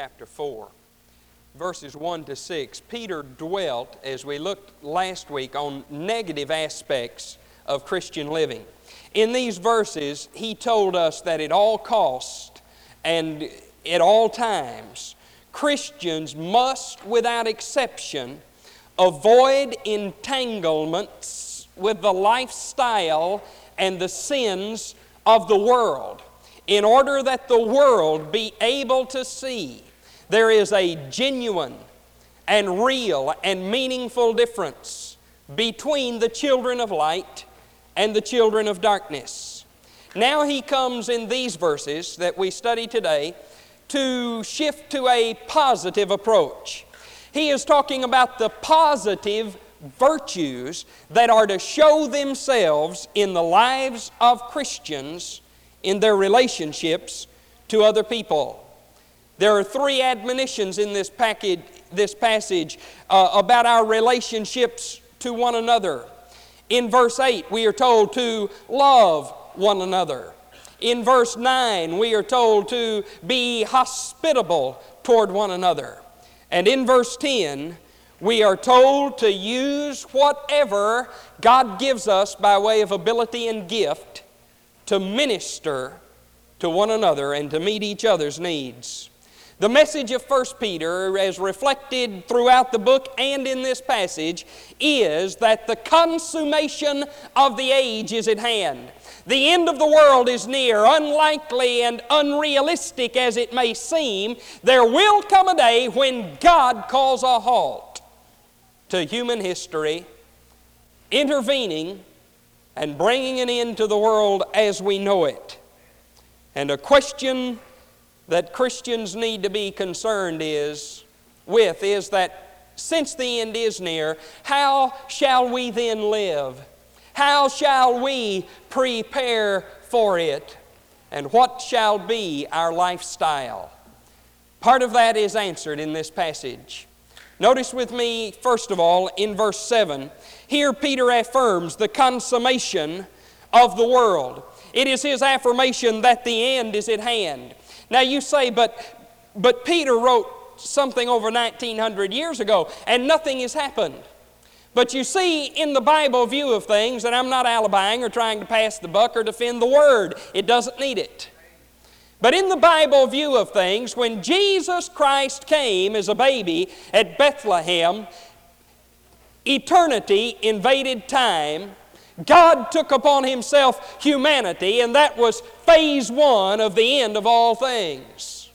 chapter 4, verses 1 to 6, Peter dwelt, as we looked last week, on negative aspects of Christian living. In these verses, he told us that at all costs and at all times, Christians must, without exception, avoid entanglements with the lifestyle and the sins of the world, in order that the world be able to see there is a genuine and real and meaningful difference between the children of light and the children of darkness. Now he comes in these verses that we study today to shift to a positive approach. He is talking about the positive virtues that are to show themselves in the lives of Christians in their relationships to other people. There are three admonitions in this passage about our relationships to one another. In verse 8, we are told to love one another. In verse 9, we are told to be hospitable toward one another. And in verse 10, we are told to use whatever God gives us by way of ability and gift to minister to one another and to meet each other's needs. The message of 1 Peter, as reflected throughout the book and in this passage, is that the consummation of the age is at hand. The end of the world is near. Unlikely and unrealistic as it may seem, there will come a day when God calls a halt to human history, intervening and bringing an end to the world as we know it. And a question that Christians need to be concerned is that since the end is near, how shall we then live? How shall we prepare for it? And what shall be our lifestyle? Part of that is answered in this passage. Notice with me, first of all, in verse 7, here Peter affirms the consummation of the world. It is his affirmation that the end is at hand. Now you say, but Peter wrote something over 1900 years ago and nothing has happened. But you see, in the Bible view of things, and I'm not alibying or trying to pass the buck or defend the Word. It doesn't need it. But in the Bible view of things, when Jesus Christ came as a baby at Bethlehem, eternity invaded time. God took upon Himself humanity, and that was phase 1 of the end of all things.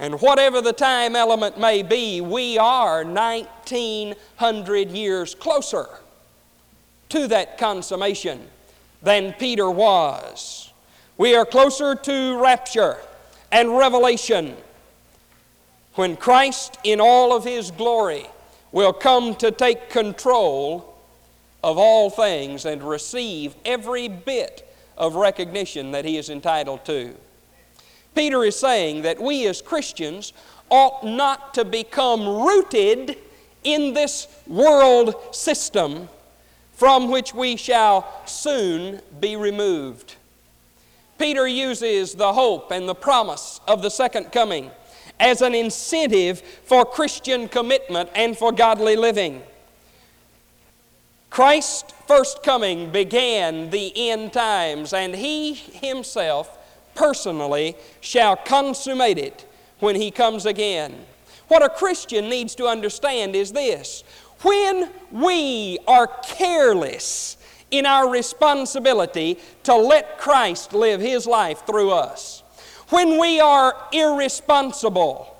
And whatever the time element may be, we are 1900 years closer to that consummation than Peter was. We are closer to rapture and revelation when Christ in all of His glory will come to take control of all things and receive every bit of recognition that he is entitled to. Peter is saying that we as Christians ought not to become rooted in this world system from which we shall soon be removed. Peter uses the hope and the promise of the second coming as an incentive for Christian commitment and for godly living. Christ's first coming began the end times, and He Himself personally shall consummate it when He comes again. What a Christian needs to understand is this: when we are careless in our responsibility to let Christ live His life through us, when we are irresponsible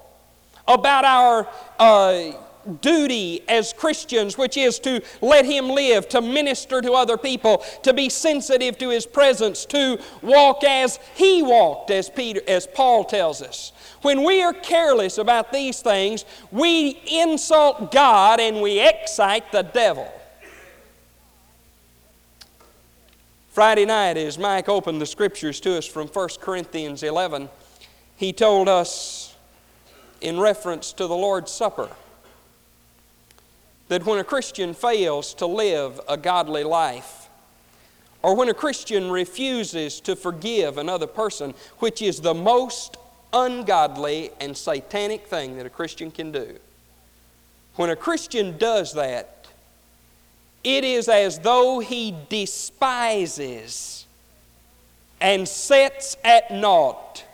about our duty as Christians, which is to let Him live, to minister to other people, to be sensitive to His presence, to walk as He walked, as Paul tells us. When we are careless about these things, we insult God and we excite the devil. Friday night, as Mike opened the Scriptures to us from 1 Corinthians 11, he told us in reference to the Lord's Supper that when a Christian fails to live a godly life, or when a Christian refuses to forgive another person, which is the most ungodly and satanic thing that a Christian can do. When a Christian does that, it is as though he despises and sets at naught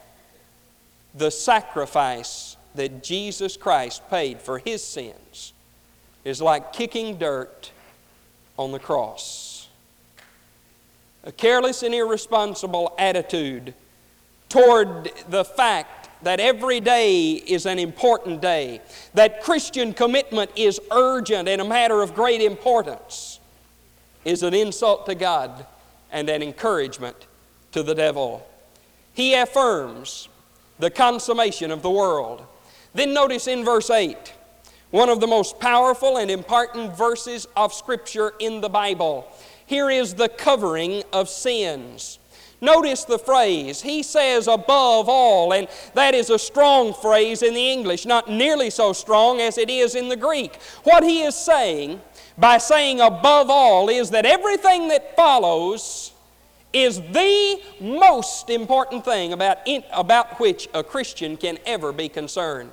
the sacrifice that Jesus Christ paid for his sins. It's like kicking dirt on the cross. A careless and irresponsible attitude toward the fact that every day is an important day, that Christian commitment is urgent and a matter of great importance, is an insult to God and an encouragement to the devil. He affirms the consummation of the world. Then notice in verse 8, one of the most powerful and important verses of Scripture in the Bible. Here is the covering of sins. Notice the phrase, he says above all, and that is a strong phrase in the English, not nearly so strong as it is in the Greek. What he is saying by saying above all is that everything that follows is the most important thing about which a Christian can ever be concerned.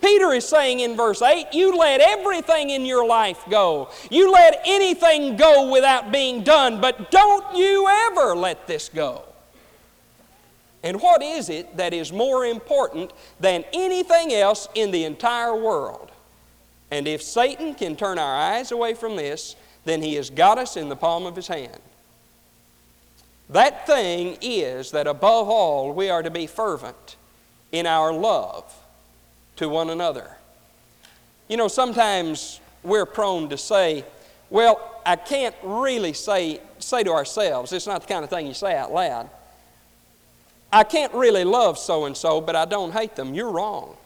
Peter is saying in verse 8, you let everything in your life go. You let anything go without being done, but don't you ever let this go. And what is it that is more important than anything else in the entire world? And if Satan can turn our eyes away from this, then he has got us in the palm of his hand. That thing is that above all we are to be fervent in our love to one another. You know, sometimes we're prone to say, well, I can't really say to ourselves, it's not the kind of thing you say out loud, I can't really love so-and-so, but I don't hate them. You're wrong.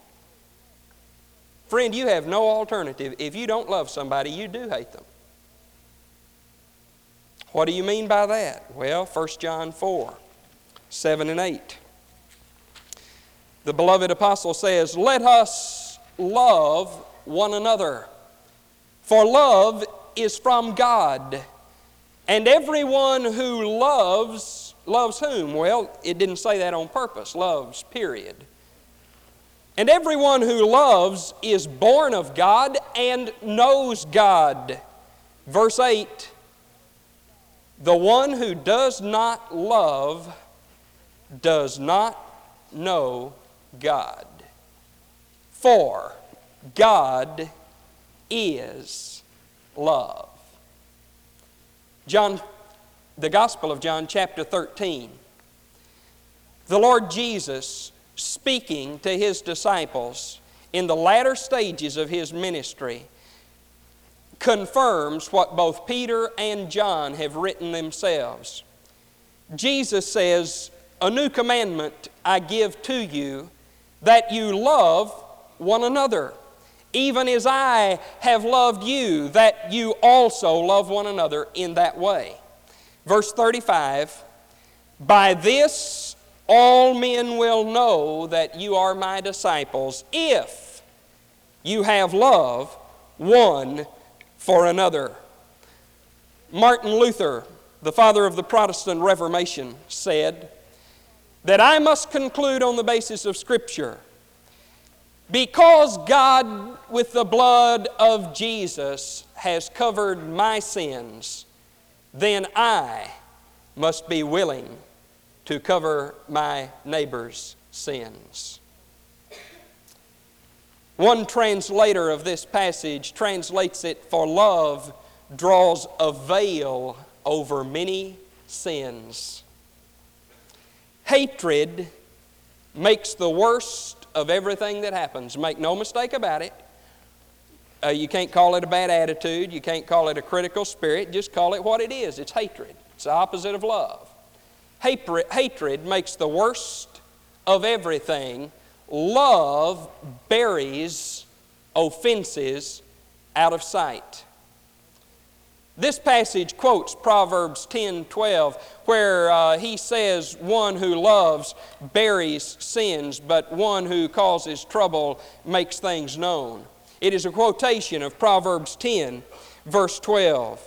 Friend, you have no alternative. If you don't love somebody, you do hate them. What do you mean by that? Well, 1 John 4, 7 and 8. The beloved apostle says, let us love one another, for love is from God. And everyone who loves, loves whom? Well, it didn't say that on purpose. Loves, period. And everyone who loves is born of God and knows God. Verse 8, the one who does not love does not know God, for God is love. John, the Gospel of John chapter 13, the Lord Jesus speaking to His disciples in the latter stages of His ministry confirms what both Peter and John have written themselves. Jesus says, a new commandment I give to you, that you love one another, even as I have loved you, that you also love one another in that way. Verse 35, by this all men will know that you are my disciples, if you have love one for another. Martin Luther, the father of the Protestant Reformation, said that I must conclude on the basis of Scripture, because God with the blood of Jesus has covered my sins, then I must be willing to cover my neighbor's sins. One translator of this passage translates it, for love draws a veil over many sins. Hatred makes the worst of everything that happens. Make no mistake about it. You can't call it a bad attitude. You can't call it a critical spirit. Just call it what it is. It's hatred. It's the opposite of love. Hatred makes the worst of everything. Love buries offenses out of sight. This passage quotes Proverbs 10:12, where he says, one who loves buries sins, but one who causes trouble makes things known. It is a quotation of Proverbs 10, verse 12.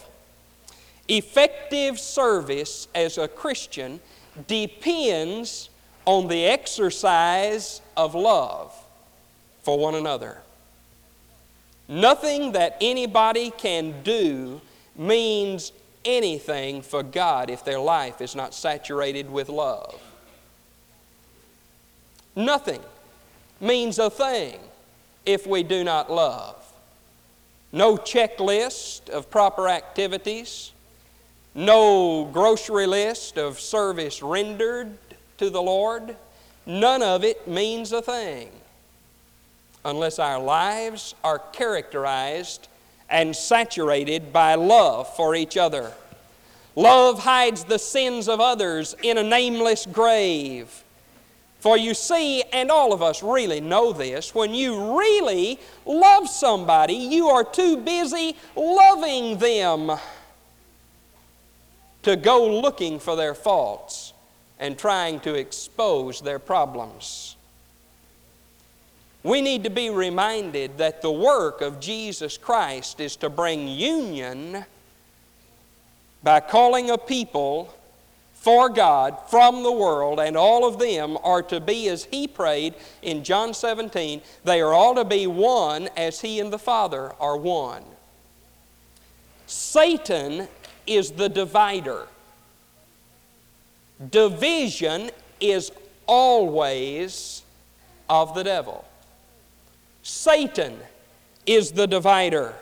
Effective service as a Christian depends on the exercise of love for one another. Nothing that anybody can do means anything for God if their life is not saturated with love. Nothing means a thing if we do not love. No checklist of proper activities, no grocery list of service rendered to the Lord. None of it means a thing unless our lives are characterized and saturated by love for each other. Love hides the sins of others in a nameless grave. For you see, and all of us really know this, when you really love somebody, you are too busy loving them to go looking for their faults and trying to expose their problems. We need to be reminded that the work of Jesus Christ is to bring union by calling a people for God from the world, and all of them are to be as He prayed in John 17. They are all to be one as He and the Father are one. Satan is the divider. Division is always of the devil. Satan is the divider.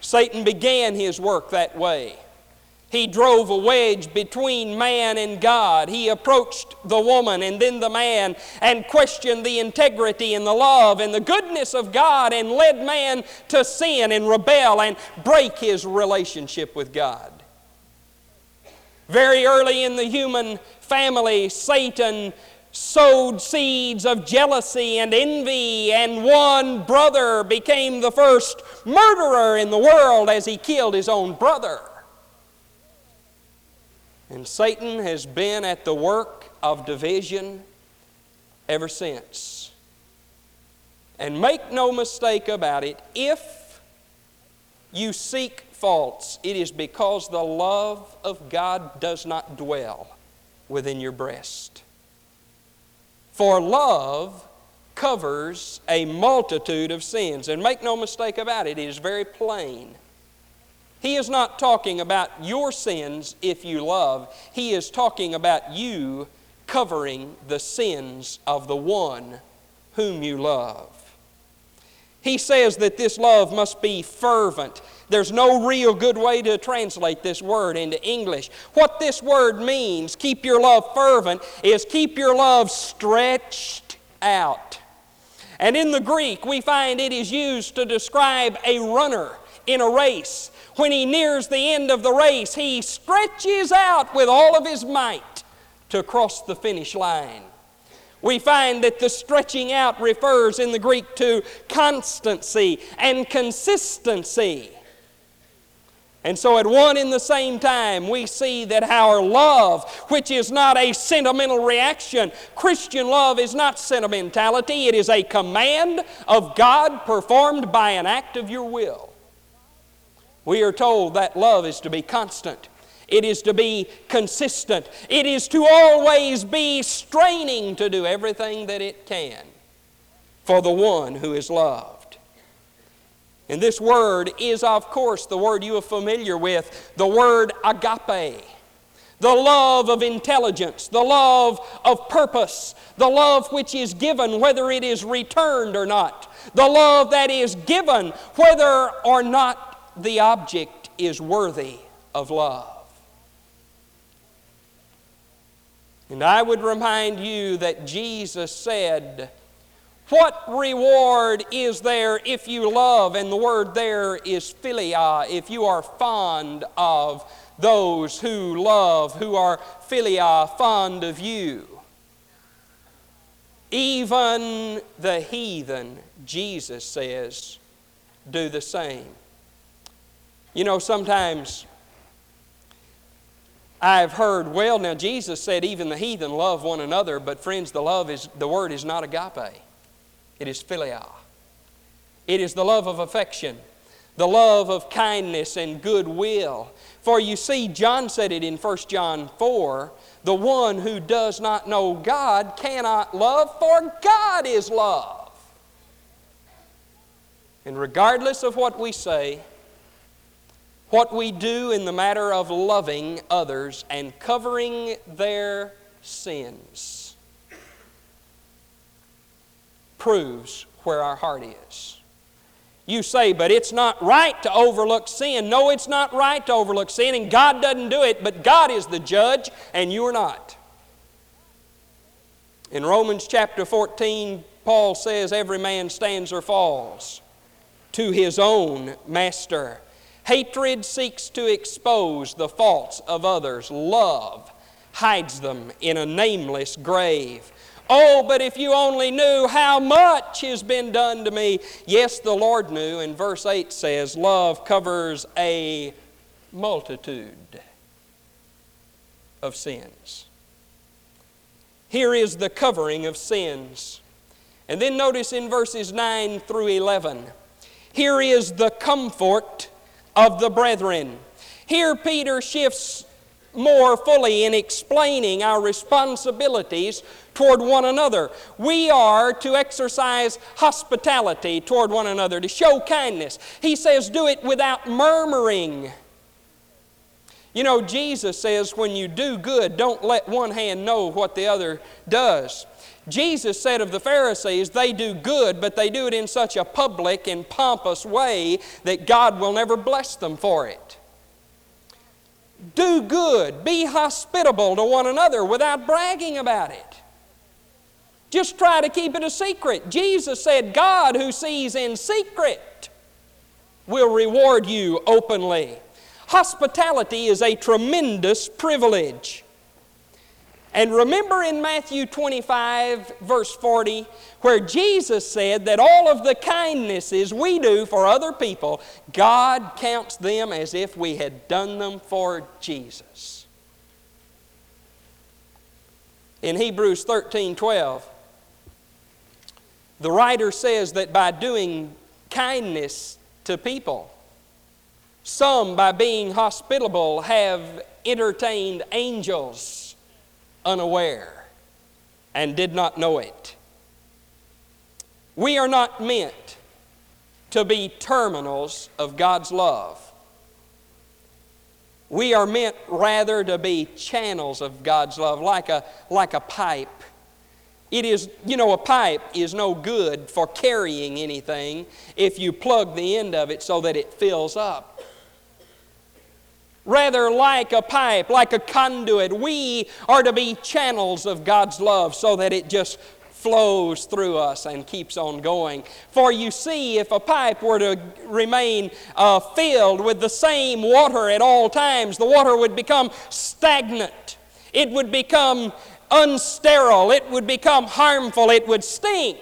Satan began his work that way. He drove a wedge between man and God. He approached the woman and then the man and questioned the integrity and the love and the goodness of God and led man to sin and rebel and break his relationship with God. Very early in the human family, Satan sowed seeds of jealousy and envy, and one brother became the first murderer in the world as he killed his own brother. And Satan has been at the work of division ever since. And make no mistake about it, if you seek faults, it is because the love of God does not dwell within your breast. For love covers a multitude of sins. And make no mistake about it, it is very plain. He is not talking about your sins if you love. He is talking about you covering the sins of the one whom you love. He says that this love must be fervent. There's no real good way to translate this word into English. What this word means, keep your love fervent, is keep your love stretched out. And in the Greek, we find it is used to describe a runner in a race. When he nears the end of the race, he stretches out with all of his might to cross the finish line. We find that the stretching out refers in the Greek to constancy and consistency. And so at one and the same time, we see that our love, which is not a sentimental reaction, Christian love is not sentimentality. It is a command of God performed by an act of your will. We are told that love is to be constant. It is to be consistent. It is to always be straining to do everything that it can for the one who is loved. And this word is, of course, the word you are familiar with, the word agape. The love of intelligence, the love of purpose, the love which is given whether it is returned or not, the love that is given whether or not the object is worthy of love. And I would remind you that Jesus said, what reward is there if you love? And the word there is philia, if you are fond of those who love, who are philia, fond of you. Even the heathen, Jesus says, do the same. You know, sometimes I've heard, well, now Jesus said even the heathen love one another, but friends, the word is not agape. It is philia. It is the love of affection, the love of kindness and goodwill. For you see, John said it in 1 John 4, the one who does not know God cannot love, for God is love. And regardless of what we say, what we do in the matter of loving others and covering their sins proves where our heart is. You say, but it's not right to overlook sin. No, it's not right to overlook sin, and God doesn't do it, but God is the judge, and you are not. In Romans chapter 14, Paul says, every man stands or falls to his own master. Hatred seeks to expose the faults of others. Love hides them in a nameless grave. Oh, but if you only knew how much has been done to me. Yes, the Lord knew, and verse 8 says, love covers a multitude of sins. Here is the covering of sins. And then notice in verses 9 through 11, here is the comfort of the brethren. Here Peter shifts more fully in explaining our responsibilities toward one another. We are to exercise hospitality toward one another, to show kindness. He says, do it without murmuring. You know, Jesus says, when you do good, don't let one hand know what the other does. Jesus said of the Pharisees, they do good, but they do it in such a public and pompous way that God will never bless them for it. Do good. Be hospitable to one another without bragging about it. Just try to keep it a secret. Jesus said, God who sees in secret will reward you openly. Hospitality is a tremendous privilege. And remember in Matthew 25, verse 40, where Jesus said that all of the kindnesses we do for other people, God counts them as if we had done them for Jesus. In Hebrews 13:12, the writer says that by doing kindness to people, some by being hospitable have entertained angels unaware and did not know it. We are not meant to be terminals of God's love. We are meant rather to be channels of God's love, like a pipe. It is, you know, a pipe is no good for carrying anything if you plug the end of it so that it fills up. Rather, like a pipe, like a conduit, we are to be channels of God's love so that it just flows through us and keeps on going. For you see, if a pipe were to remain filled with the same water at all times, the water would become stagnant. It would become unsterile. It would become harmful. It would stink.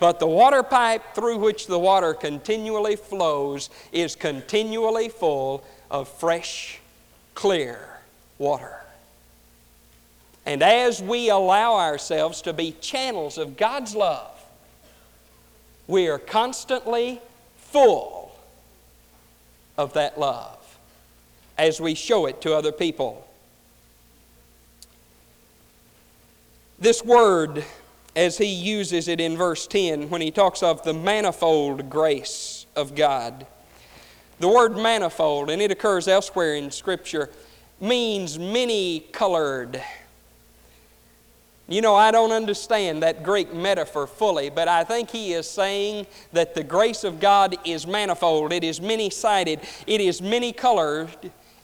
But the water pipe through which the water continually flows is continually full of fresh, clear water. And as we allow ourselves to be channels of God's love, we are constantly full of that love as we show it to other people. This word, as he uses it in verse 10 when he talks of the manifold grace of God. The word manifold, and it occurs elsewhere in Scripture, means many-colored. You know, I don't understand that Greek metaphor fully, but I think he is saying that the grace of God is manifold. It is many-sided. It is many-colored.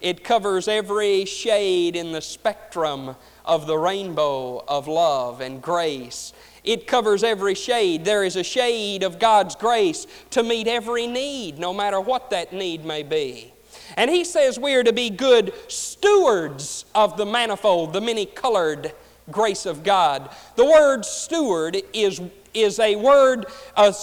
It covers every shade in the spectrum of the rainbow of love and grace. It covers every shade. There is a shade of God's grace to meet every need, no matter what that need may be. And he says we are to be good stewards of the manifold, the many-colored grace of God. The word steward is a word, a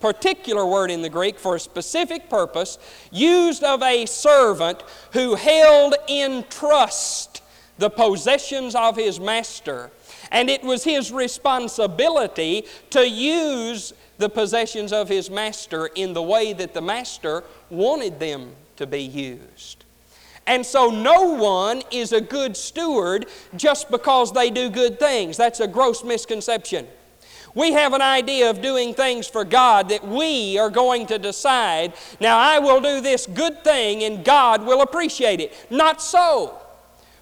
particular word in the Greek for a specific purpose, used of a servant who held in trust the possessions of his master and it was his responsibility to use the possessions of his master in the way that the master wanted them to be used. And so no one is a good steward just because they do good things. That's a gross misconception. We have an idea of doing things for God that we are going to decide, now I will do this good thing and God will appreciate it. Not so.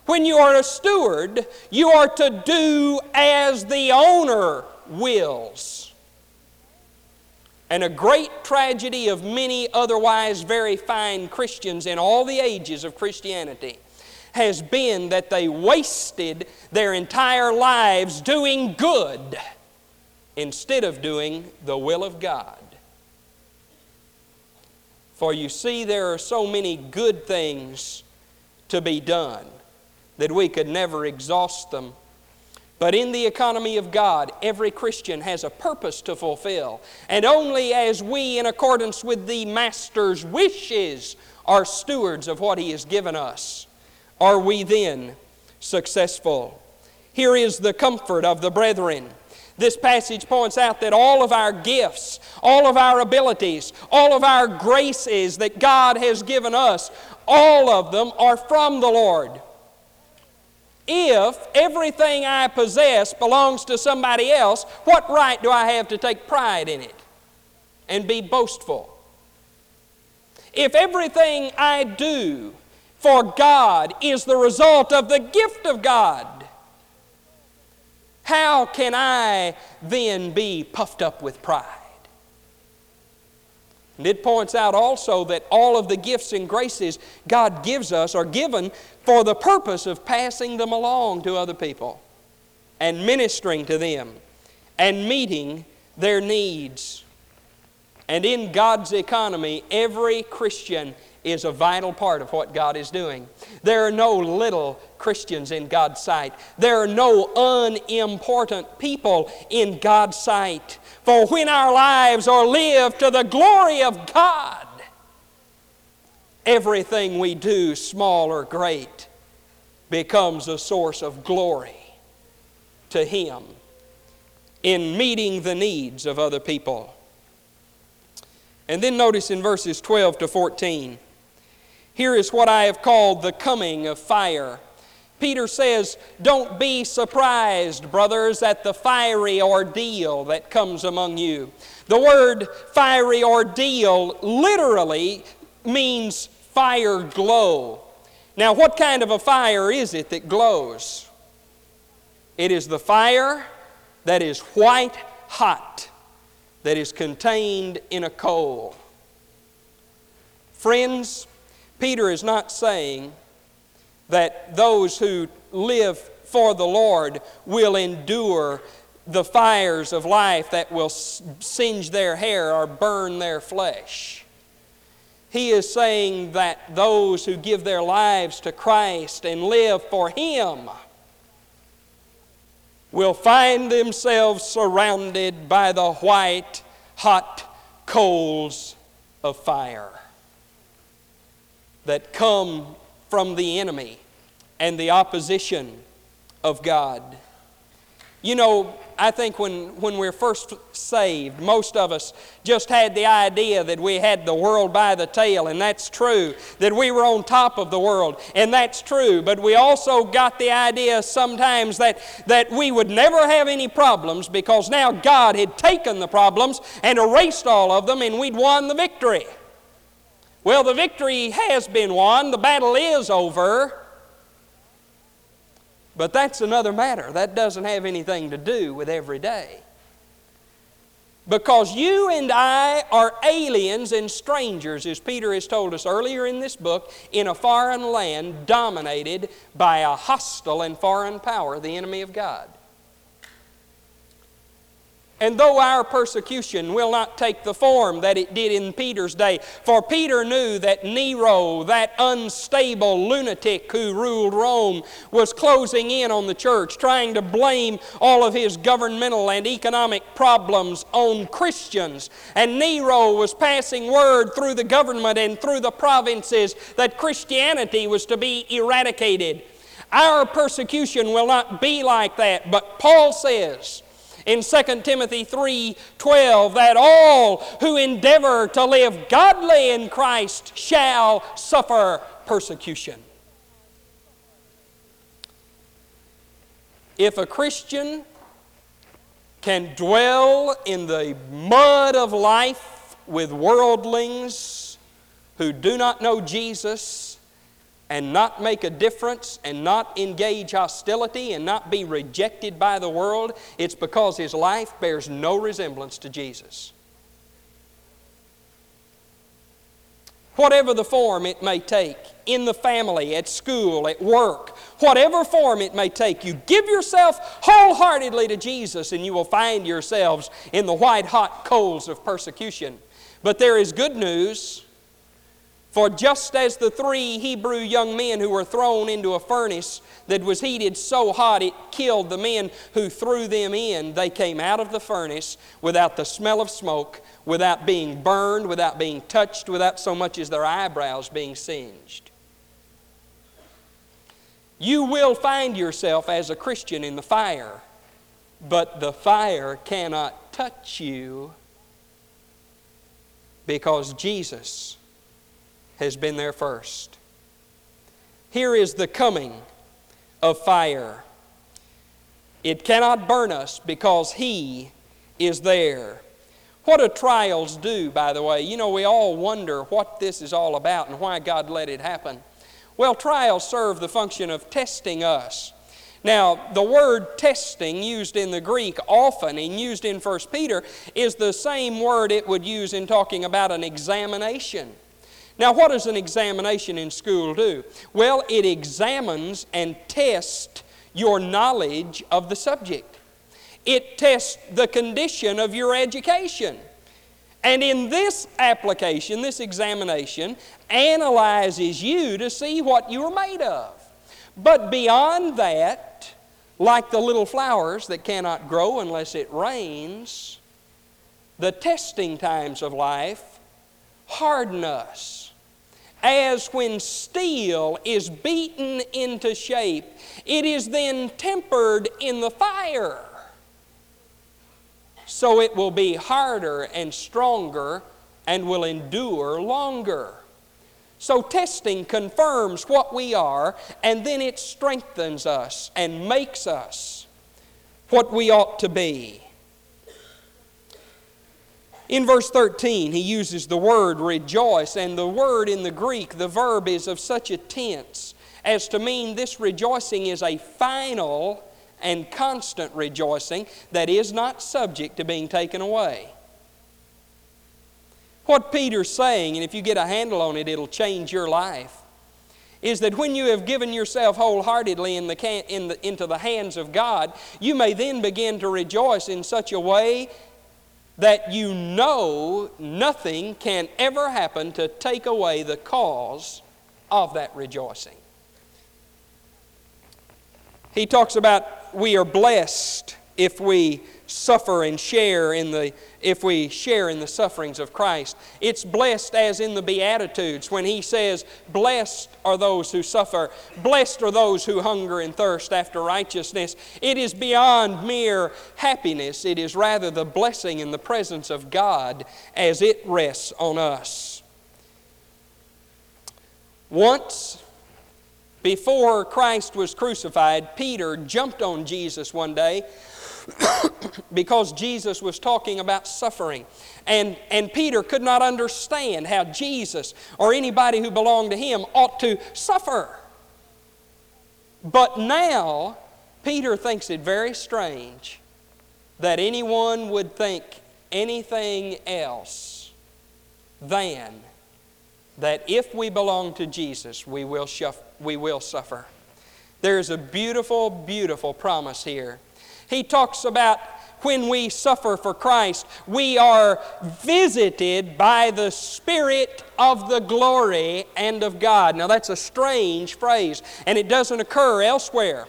When you are a steward, you are to do as the owner wills. And a great tragedy of many otherwise very fine Christians in all the ages of Christianity has been that they wasted their entire lives doing good instead of doing the will of God. For you see, there are so many good things to be done that we could never exhaust them. But in the economy of God, every Christian has a purpose to fulfill. And only as we, in accordance with the Master's wishes, are stewards of what He has given us, are we then successful. Here is the comfort of the brethren. This passage points out that all of our gifts, all of our abilities, all of our graces that God has given us, all of them are from the Lord. If everything I possess belongs to somebody else, what right do I have to take pride in it and be boastful? If everything I do for God is the result of the gift of God, how can I then be puffed up with pride? And it points out also that all of the gifts and graces God gives us are given for the purpose of passing them along to other people and ministering to them and meeting their needs. And in God's economy, every Christian is a vital part of what God is doing. There are no little Christians in God's sight. There are no unimportant people in God's sight. For when our lives are lived to the glory of God, everything we do, small or great, becomes a source of glory to Him in meeting the needs of other people. And then notice in verses 12 to 14, here is what I have called the coming of fire. Peter says, don't be surprised, brothers, at the fiery ordeal that comes among you. The word fiery ordeal literally means fire glow. Now, what kind of a fire is it that glows? It is the fire that is white hot, that is contained in a coal. Friends, Peter is not saying that those who live for the Lord will endure the fires of life that will singe their hair or burn their flesh. He is saying that those who give their lives to Christ and live for Him will find themselves surrounded by the white, hot coals of fire that come from the enemy and the opposition of God. You know, I think when we're first saved, most of us just had the idea that we had the world by the tail, and that's true, that we were on top of the world, and that's true, but we also got the idea sometimes that we would never have any problems because now God had taken the problems and erased all of them and we'd won the victory. Well, the victory has been won, the battle is over, but that's another matter. That doesn't have anything to do with every day. Because you and I are aliens and strangers, as Peter has told us earlier in this book, in a foreign land dominated by a hostile and foreign power, the enemy of God. And though our persecution will not take the form that it did in Peter's day, for Peter knew that Nero, that unstable lunatic who ruled Rome, was closing in on the church, trying to blame all of his governmental and economic problems on Christians. And Nero was passing word through the government and through the provinces that Christianity was to be eradicated. Our persecution will not be like that. But Paul says in 2 Timothy 3:12 that all who endeavor to live godly in Christ shall suffer persecution. If a Christian can dwell in the mud of life with worldlings who do not know Jesus and not make a difference and not engage hostility and not be rejected by the world, it's because his life bears no resemblance to Jesus. Whatever the form it may take, in the family, at school, at work, whatever form it may take, you give yourself wholeheartedly to Jesus and you will find yourselves in the white-hot coals of persecution. But there is good news, for just as the three Hebrew young men who were thrown into a furnace that was heated so hot it killed the men who threw them in, they came out of the furnace without the smell of smoke, without being burned, without being touched, without so much as their eyebrows being singed. You will find yourself as a Christian in the fire, but the fire cannot touch you because Jesus has been there first. Here is the coming of fire. It cannot burn us because He is there. What do trials do, by the way? You know, we all wonder what this is all about and why God let it happen. Well, trials serve the function of testing us. Now, the word testing used in the Greek often and used in 1 Peter is the same word it would use in talking about an examination. Now, what does an examination in school do? Well, it examines and tests your knowledge of the subject. It tests the condition of your education. And in this application, this examination, analyzes you to see what you are made of. But beyond that, like the little flowers that cannot grow unless it rains, the testing times of life harden us. As when steel is beaten into shape, it is then tempered in the fire. So it will be harder and stronger and will endure longer. So testing confirms what we are, and then it strengthens us and makes us what we ought to be. In verse 13, he uses the word rejoice, and the word in the Greek, the verb is of such a tense as to mean this rejoicing is a final and constant rejoicing that is not subject to being taken away. What Peter's saying, and if you get a handle on it, it'll change your life, is that when you have given yourself wholeheartedly into the hands of God, you may then begin to rejoice in such a way that you know nothing can ever happen to take away the cause of that rejoicing. He talks about we are blessed if we suffer and share in the sufferings of Christ. It's blessed as in the Beatitudes when he says, blessed are those who suffer, blessed are those who hunger and thirst after righteousness. It is beyond mere happiness. It is rather the blessing in the presence of God as it rests on us. Once, before Christ was crucified, Peter jumped on Jesus one day because Jesus was talking about suffering. And Peter could not understand how Jesus or anybody who belonged to him ought to suffer. But now, Peter thinks it very strange that anyone would think anything else than that if we belong to Jesus, we will suffer. There's a beautiful, beautiful promise here. He talks about when we suffer for Christ, we are visited by the Spirit of the glory and of God. Now that's a strange phrase, and it doesn't occur elsewhere.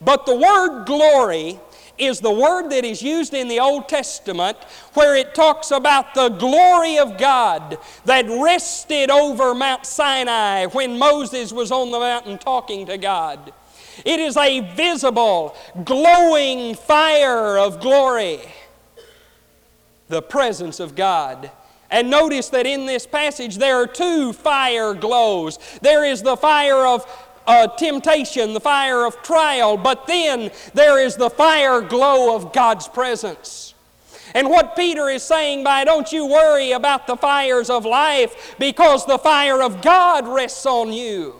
But the word glory is the word that is used in the Old Testament where it talks about the glory of God that rested over Mount Sinai when Moses was on the mountain talking to God. It is a visible, glowing fire of glory, the presence of God. And notice that in this passage there are two fire glows. There is the fire of temptation, the fire of trial, but then there is the fire glow of God's presence. And what Peter is saying by don't you worry about the fires of life because the fire of God rests on you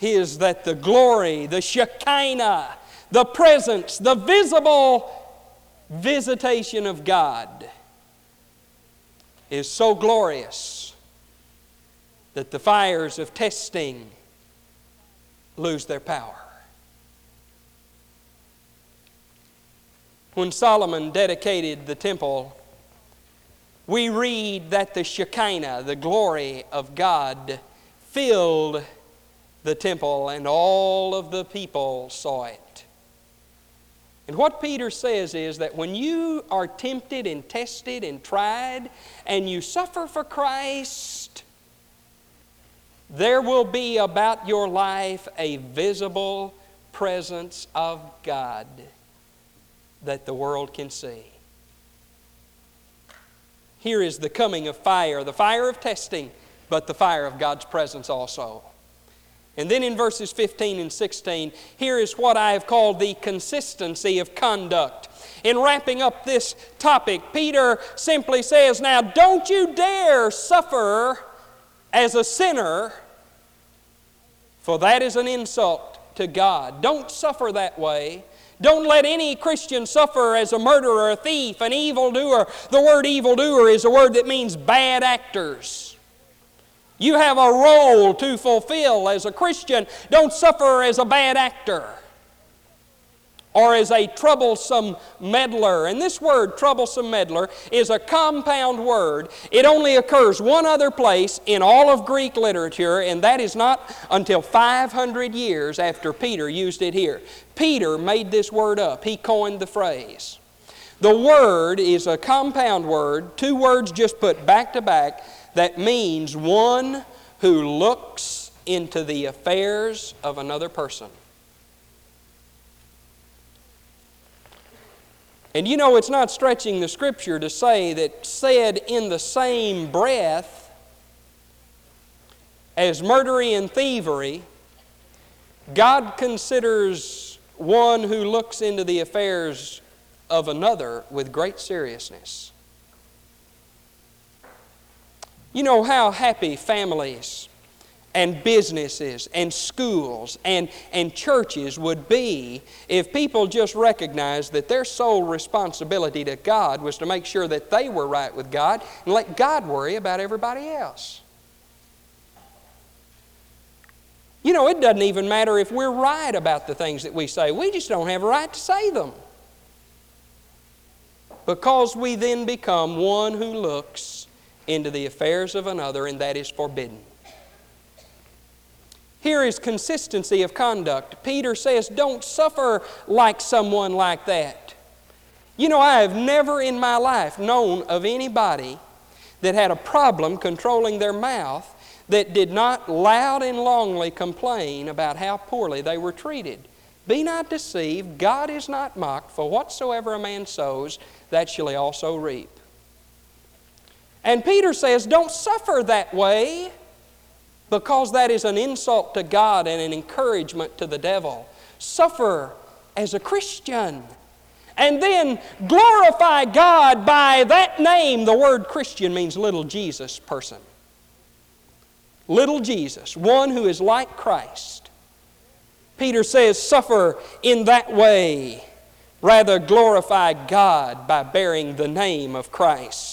is that the glory, the Shekinah, the presence, the visible visitation of God is so glorious that the fires of testing lose their power. When Solomon dedicated the temple, we read that the Shekinah, the glory of God, filled the temple and all of the people saw it. And what Peter says is that when you are tempted and tested and tried and you suffer for Christ, there will be about your life a visible presence of God that the world can see. Here is the coming of fire, the fire of testing, but the fire of God's presence also. And then in verses 15 and 16, here is what I have called the consistency of conduct. In wrapping up this topic, Peter simply says, now don't you dare suffer as a sinner, for that is an insult to God. Don't suffer that way. Don't let any Christian suffer as a murderer, a thief, an evildoer. The word evildoer is a word that means bad actors. You have a role to fulfill as a Christian. Don't suffer as a bad actor or as a troublesome meddler. And this word, troublesome meddler, is a compound word. It only occurs one other place in all of Greek literature, and that is not until 500 years after Peter used it here. Peter made this word up. He coined the phrase. The word is a compound word, two words just put back to back, that means one who looks into the affairs of another person. And you know, it's not stretching the Scripture to say that said in the same breath as murdery and thievery, God considers one who looks into the affairs of another with great seriousness. You know how happy families and businesses and schools and churches would be if people just recognized that their sole responsibility to God was to make sure that they were right with God and let God worry about everybody else. You know, it doesn't even matter if we're right about the things that we say. We just don't have a right to say them. Because we then become one who looks into the affairs of another, and that is forbidden. Here is consistency of conduct. Peter says, don't suffer like someone like that. You know, I have never in my life known of anybody that had a problem controlling their mouth that did not loud and longly complain about how poorly they were treated. Be not deceived, God is not mocked, for whatsoever a man sows, that shall he also reap. And Peter says, don't suffer that way because that is an insult to God and an encouragement to the devil. Suffer as a Christian and then glorify God by that name. The word Christian means little Jesus person. Little Jesus, one who is like Christ. Peter says, suffer in that way. Rather glorify God by bearing the name of Christ.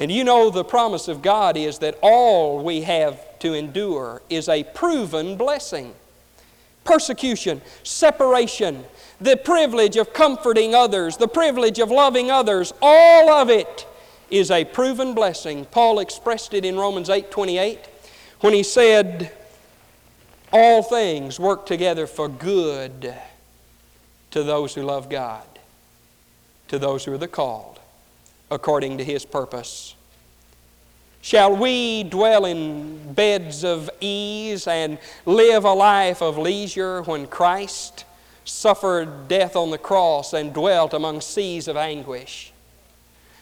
And you know the promise of God is that all we have to endure is a proven blessing. Persecution, separation, the privilege of comforting others, the privilege of loving others, all of it is a proven blessing. Paul expressed it in Romans 8:28 when he said, all things work together for good to those who love God, to those who are the called, according to His purpose. Shall we dwell in beds of ease and live a life of leisure when Christ suffered death on the cross and dwelt among seas of anguish?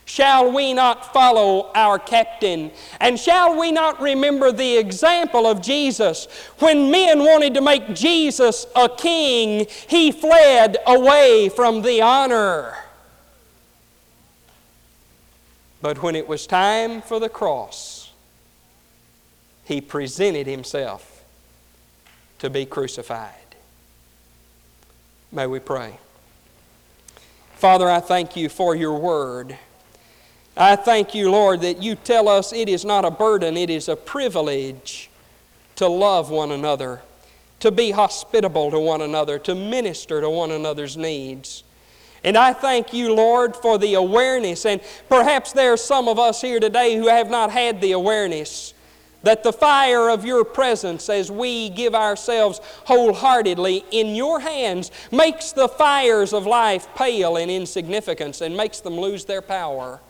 Shall we not follow our captain? And shall we not remember the example of Jesus? When men wanted to make Jesus a king, He fled away from the honor. But when it was time for the cross, He presented Himself to be crucified. May we pray. Father, I thank You for Your Word. I thank You, Lord, that You tell us it is not a burden, it is a privilege to love one another, to be hospitable to one another, to minister to one another's needs. And I thank You, Lord, for the awareness, and perhaps there are some of us here today who have not had the awareness that the fire of Your presence, as we give ourselves wholeheartedly in Your hands, makes the fires of life pale in insignificance and makes them lose their power.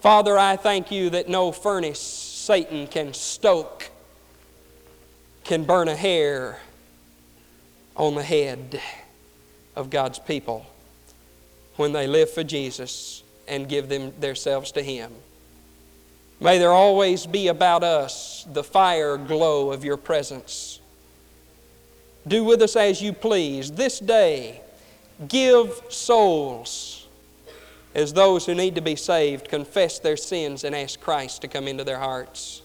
Father, I thank You that no furnace Satan can stoke, can burn a hair on the head of God's people when they live for Jesus and give themselves to Him. May there always be about us the fire glow of Your presence. Do with us as You please. This day, give souls as those who need to be saved confess their sins and ask Christ to come into their hearts.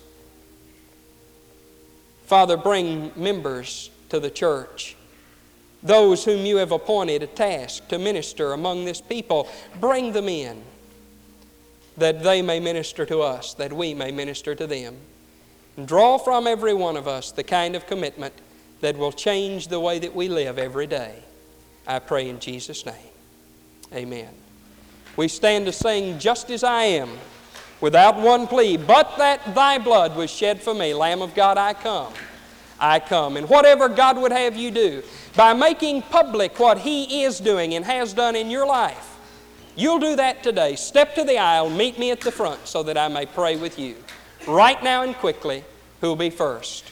Father, bring members to the church, those whom You have appointed a task to minister among this people. Bring them in that they may minister to us, that we may minister to them. And draw from every one of us the kind of commitment that will change the way that we live every day. I pray in Jesus' name. Amen. We stand to sing Just As I Am, without one plea, but that Thy blood was shed for me. Lamb of God, I come, I come. And whatever God would have you do, by making public what He is doing and has done in your life, you'll do that today. Step to the aisle, meet me at the front so that I may pray with you. Right now and quickly, who'll be first?